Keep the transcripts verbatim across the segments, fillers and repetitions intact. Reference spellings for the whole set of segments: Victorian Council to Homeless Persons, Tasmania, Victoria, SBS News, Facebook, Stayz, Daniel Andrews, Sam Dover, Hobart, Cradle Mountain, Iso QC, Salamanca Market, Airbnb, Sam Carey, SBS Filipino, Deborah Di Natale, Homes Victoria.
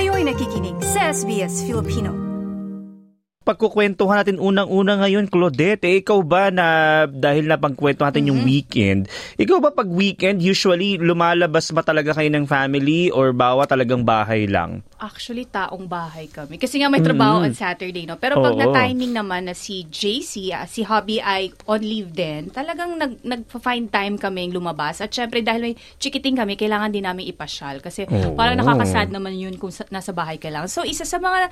Kayo'y nakikinig sa S B S Filipino. Pagkukwentuhan natin unang-una ngayon, Claudette, eh, ikaw ba na dahil na pagkwento natin mm-hmm. yung weekend, ikaw ba pag weekend usually lumalabas ba talaga kayo ng family or bawa talagang bahay lang? Actually, taong bahay kami. Kasi nga may trabaho mm-hmm. on Saturday, no? Pero pag Oo. na-timing naman na si J C, uh, si Hobby ay on leave din, talagang nag- nag-find time kaming lumabas. At syempre, dahil may chikiting kami, kailangan din namin ipasyal. Kasi Oo. parang nakakasad naman yun kung sa- nasa bahay kailangan. So, isa sa mga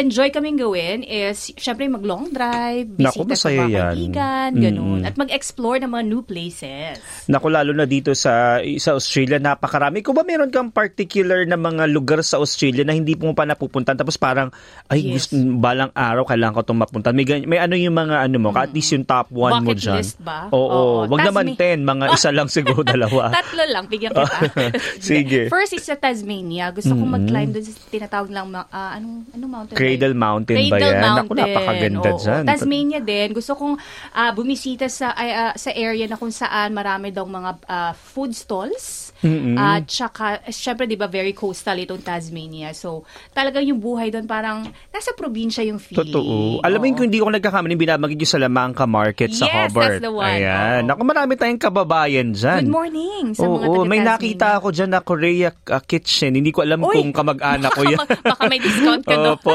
enjoy kaming gawin is yes, syempre mag-long drive, bisita sa mga kaibigan, ganun. Mm. At mag-explore ng mga new places. Naku, lalo na dito sa sa Australia, napakarami. Kung ba meron kang particular na mga lugar sa Australia na hindi mo pa napupuntan, tapos parang, ay, yes. gusto, balang araw, kailangan ko itong mapuntan. May, may ano yung mga ano mo, mm. at least yung top one Bucket mo dyan. Bucket list ba? Oo. Oo. Oo. Wag Tas- naman ten, mga isa lang siguro, dalawa. Tatlo lang, bigyan kita. Sige. First is sa Tasmania. Gusto mm. kong mag-climb doon sa tinatawag lang, uh, anong, anong mountain? Cradle Mountain Cradle ba yan? Mountain. Naku, napakaganda Oo, dyan. Tasmania din. Gusto kong uh, bumisita sa uh, sa area na kung saan marami daw mga uh, food stalls. At mm-hmm. uh, saka, syempre, di ba, very coastal itong Tasmania. So, talagang yung buhay doon parang nasa probinsya yung feeling. Totoo. Alam mo yun, kung hindi ko nagkakamali, binabagid yung Salamanca Market sa yes, Hobart. Yes, that's the one. Ayan. Naku, marami tayong kababayan dyan. Good morning sa Oo, mga taga-Tasmania. May nakita ako dyan na Korea uh, kitchen. Hindi ko alam Oy, kung kamag-anak ko yan. Baka may discount ka doon. Opo.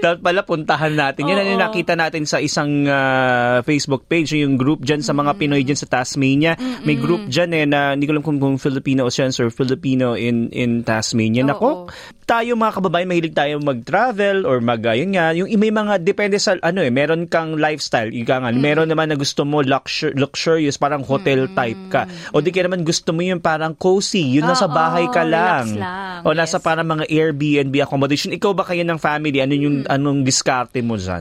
Dapat pala punta natin. Yan ang nakita natin sa isang uh, Facebook page, yung group dyan sa mga mm-hmm. Pinoy dyan sa Tasmania. Mm-hmm. May group dyan eh, na hindi ko alam kung, kung Filipino Oceans or Filipino in, in Tasmania. Oh, Nako, oh. tayo mga kababayan, mahilig tayo mag-travel or mag, uh, yun nga, yung, may mga, depende sa, ano eh, meron kang lifestyle, ika nga, mm-hmm. meron naman na gusto mo luxur- luxurious, parang hotel mm-hmm. type ka. O di kaya naman gusto mo yung parang cozy, yun oh, nasa bahay ka oh, lang. lang. O yes. nasa parang mga Airbnb accommodation. Ikaw ba kayo ng family? Ano yung, mm-hmm. anong discount?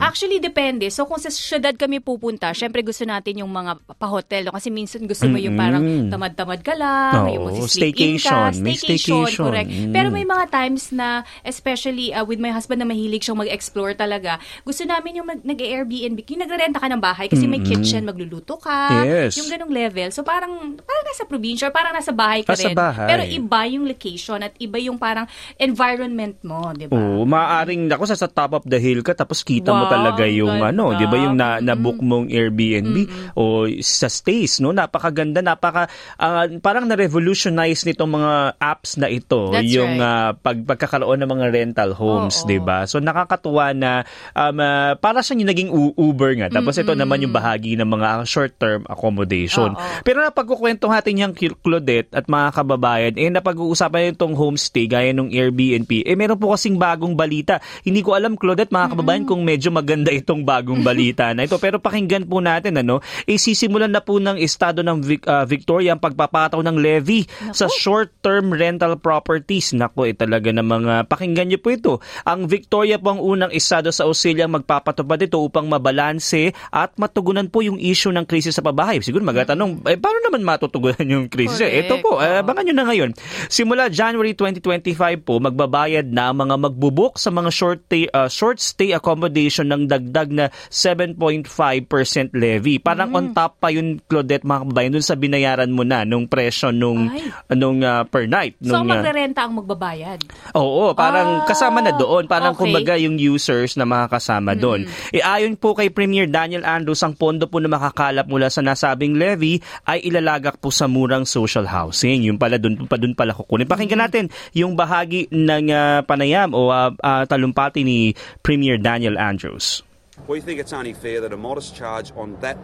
Actually, depende. So, kung sa syudad kami pupunta, syempre gusto natin yung mga pa-hotel. Kasi minsan gusto mo yung parang tamad-tamad ka lang. No, yung staycation. Staycation, staycation. Correct. Mm. Pero may mga times na, especially uh, with my husband na mahilig siyang mag-explore talaga, gusto namin yung mag- nag-Airbnb. Yung nagrarenta ka ng bahay kasi may kitchen, magluluto ka. Yes. Yung ganong level. So, parang parang nasa probinsya, parang nasa bahay ka nasa rin. Bahay. Pero iba yung location at iba yung parang environment mo. Diba? Oo. Maaaring, ako sa top of the hill ka, tapos kita wow, mo talaga yung ganda. Ano, 'di ba yung na, na-book mong Airbnb mm-hmm. o sa Stayz, no? Napakaganda, napaka uh, parang na-revolutionize nitong mga apps na ito, That's yung right. uh, pag pagkakaroon ng mga rental homes, oh, 'di ba? So nakakatuwa na um, uh, para sa yung naging Uber nga. Tapos mm-hmm. ito naman yung bahagi ng mga short-term accommodation. Oh, oh. Pero napagkukwento natin yung Claudette at mga kababayan, eh napag-uusapan itong homestay gaya ng Airbnb. Eh meron po kasing bagong balita. Hindi ko alam, Claudette, mga kababayan, mm-hmm. kung medyo maganda itong bagong balita na ito. Pero pakinggan po natin, ano, isisimulan na po ng Estado ng Vic, uh, Victoria ang pagpapataw ng levy Naku. sa short-term rental properties. Naku, eh, talaga ng mga, pakinggan niyo po ito. Ang Victoria po ang unang Estado sa Australia ang magpapatupad ito upang mabalanse at matugunan po yung issue ng krisis sa pabahay. Siguro magtatanong, eh, paano naman matutugunan yung krisis? Correct. Ito po, uh, abangan nyo na ngayon. Simula January twenty twenty-five po, magbabayad na mga magbubuk sa mga short, t- uh, short stay accommodation ng dagdag na seven point five percent levy. Parang mm. on top pa yun, Claudette, mga kababayan, dun sa binayaran mo na nung presyo nung, nung uh, per night. Nung, so, magre-renta ang magbabayad? Oo, parang ah, kasama na doon. Parang okay. kumbaga yung users na makakasama mm. doon. E, ayon po kay Premier Daniel Andrews, ang pondo po na makakalap mula sa nasabing levy ay ilalagak po sa murang social housing. Yung pala, dun, dun pala kukunin. Pakinggan natin yung bahagi ng uh, panayam o uh, uh, talumpati ni Premier Daniel Daniel Andrews. We think it's only fair that a modest charge on that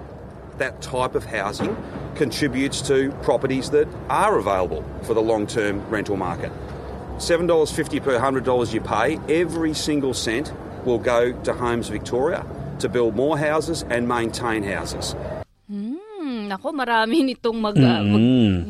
that type of housing contributes to properties that are available for the long-term rental market. seven dollars fifty per one hundred dollars you pay, every single cent will go to Homes Victoria to build more houses and maintain houses. Mm. Ako, marami nitong mag, uh, mag,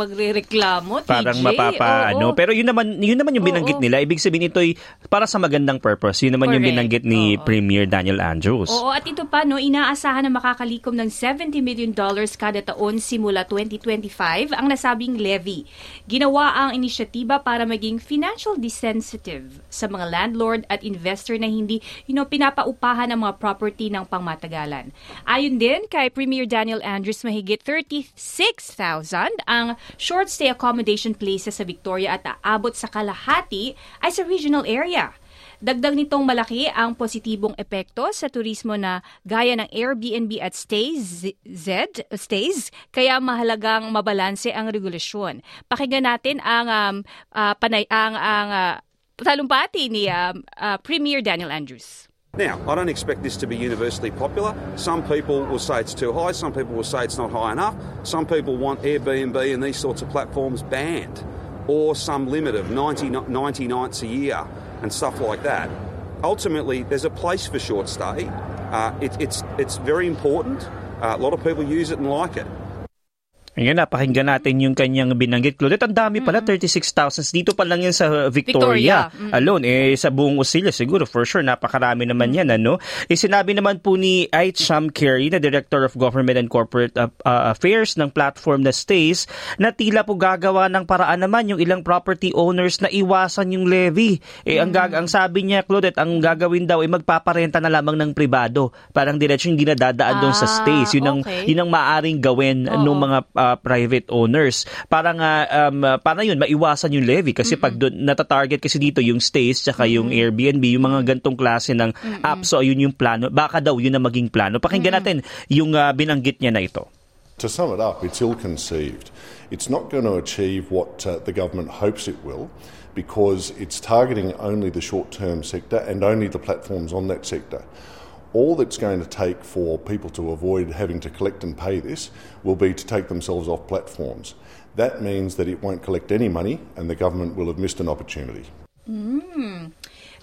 magrereklamo, T J. Parang mapapa, oo, ano. Pero yun naman, yun naman yung binanggit oo. nila. Ibig sabihin ito'y para sa magandang purpose. Yun naman Correct. yung binanggit ni oo. Premier Daniel Andrews. Oo, at ito pa, no, inaasahan na makakalikom ng seventy million dollars kada taon simula twenty twenty-five ang nasabing levy. Ginawa ang inisyatiba para maging financial desensitive sa mga landlord at investor na hindi you know, pinapaupahan ang mga property ng pangmatagalan. Ayon din kay Premier Daniel Andrews, mahigit thirty-six thousand ang short stay accommodation places sa Victoria at aabot sa kalahati ay sa regional area. Dagdag nitong malaki ang positibong epekto sa turismo na gaya ng Airbnb at Stayz, Z, Stayz, kaya mahalagang mabalanse ang regulasyon. Pakinggan natin ang um, uh, panay ang ang uh, talumpati ni um, uh, Premier Daniel Andrews. Now, I don't expect this to be universally popular. Some people will say it's too high, some people will say it's not high enough, some people want Airbnb and these sorts of platforms banned, or some limit of ninety, ninety nights a year and stuff like that. Ultimately, there's a place for short stay. Uh, it, it's, it's very important. Uh, a lot of people use it and like it. Ayan, napakinggan natin yung kanyang binanggit. Claudette, ang dami pala, thirty-six thousand. Dito pa lang yan sa Victoria, Victoria. Mm-hmm. alone. Eh, sa buong Australia, siguro, for sure, napakarami naman yan. Ano? Eh, sinabi naman po ni Sam Carey, na Director of Government and Corporate uh, uh, Affairs ng platform na Stayz, na tila po gagawa ng paraan naman yung ilang property owners na iwasan yung levy. Eh, mm-hmm. ang, gag- ang sabi niya, Claudette, ang gagawin daw ay eh, magpaparenta na lamang ng pribado. Parang diretsyo yung ginadadaan ah, doon sa Stayz. Yun, okay. yun ang maaring gawin oh, ng mga Uh, private owners para nga um, para yun maiwasan yung levy kasi mm-hmm. pag doon nata-target kasi dito yung Stayz tsaka mm-hmm. yung Airbnb yung mga gantong klase ng mm-hmm. app, so ayun yung plano, baka daw yun ang maging plano. Pakinggan mm-hmm. natin yung uh, binanggit niya na ito. To sum it up, it's ill-conceived. It's not going to achieve what uh, the government hopes it will because it's targeting only the short-term sector and only the platforms on that sector. All that's going to take for people to avoid having to collect and pay this will be to take themselves off platforms. That means that it won't collect any money and the government will have missed an opportunity. Mm.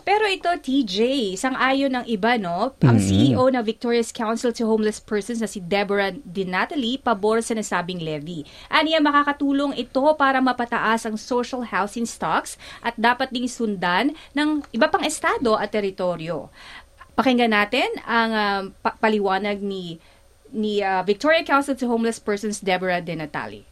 Pero ito, T J, sang-ayon ng iba, no? Ang mm. C E O ng Victorian Council to Homeless Persons na si Deborah Di Natale, pabor sa nasabing levy. Aniya, makakatulong ito para mapataas ang social housing stocks at dapat ding sundan ng iba pang estado at teritoryo. Pakinggan natin ang um, pa- paliwanag ni, ni uh, Victoria Council to Homeless Persons, Deborah Di Natale.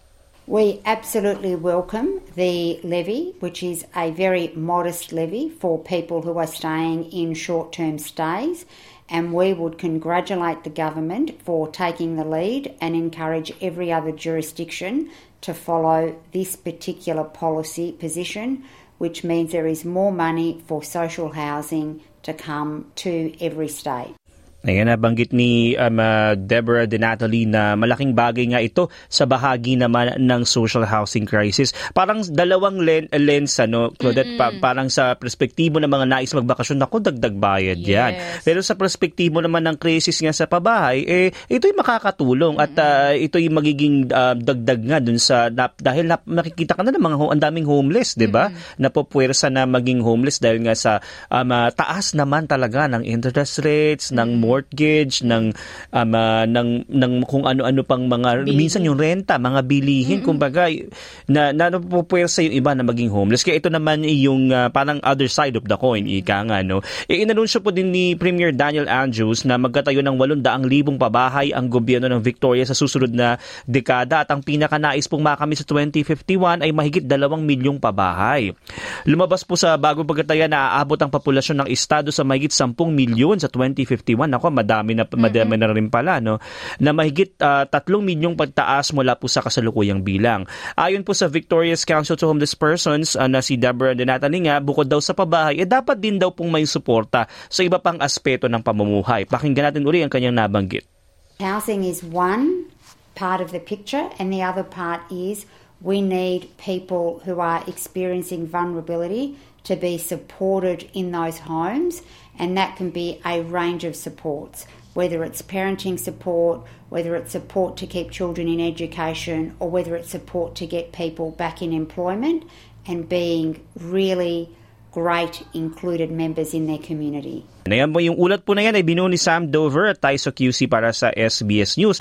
We absolutely welcome the levy, which is a very modest levy for people who are staying in short-term stays, and we would congratulate the government for taking the lead and encourage every other jurisdiction to follow this particular policy position, which means there is more money for social housing to come to every state. Ayan, nabanggit ni um, uh, Deborah Di Natale na malaking bagay nga ito sa bahagi naman ng social housing crisis. Parang dalawang len- lens, ano, Claudette, pa- parang sa perspektibo ng mga nais magbakasyon, ako dagdag bayad yes. yan. Pero sa perspektibo naman ng crisis nga sa pabahay, eh, ito'y makakatulong mm-mm. at uh, ito'y magiging uh, dagdag nga dun sa, na, dahil na, nakikita ka na ng mga, ang daming homeless, di ba? Napopwersa na maging homeless dahil nga sa um, uh, taas naman talaga ng interest rates, mm-mm. ng mortgage, ng um, uh, ng ng kung ano-ano pang mga bilihin. Minsan yung renta, mga bilihin, mm-mm. kumbaga na napupuwersa yung iba na maging homeless. Kaya ito naman yung uh, parang other side of the coin, mm-hmm. ika nga, no? E, inanunsyo po din ni Premier Daniel Andrews na magkatayo ng eight hundred thousand pabahay ang gobyerno ng Victoria sa susunod na dekada at ang pinakanais pong makamit sa twenty fifty-one ay mahigit two milyong pabahay. Lumabas po sa bagong pagkataya na aabot ang populasyon ng estado sa mahigit ten milyon sa twenty fifty-one. Ako, madami na madami na rin pala, no, na mahigit uh, three milyong pagtaas mula po sa kasalukuyang bilang. Ayon po sa Victoria's Council to Homeless Persons uh, na si Deborah Di Natale nga, bukod daw sa pabahay, eh dapat din daw pong may suporta sa iba pang aspeto ng pamumuhay. Pakinggan natin uli ang kanyang nabanggit. Housing is one part of the picture and the other part is we need people who are experiencing vulnerability to be supported in those homes, and that can be a range of supports, whether it's parenting support, whether it's support to keep children in education, or whether it's support to get people back in employment and being really great included members in their community. Ayan po, yung ulat po na yan ay binuo ni Sam Dover at Iso Q C para sa S B S News.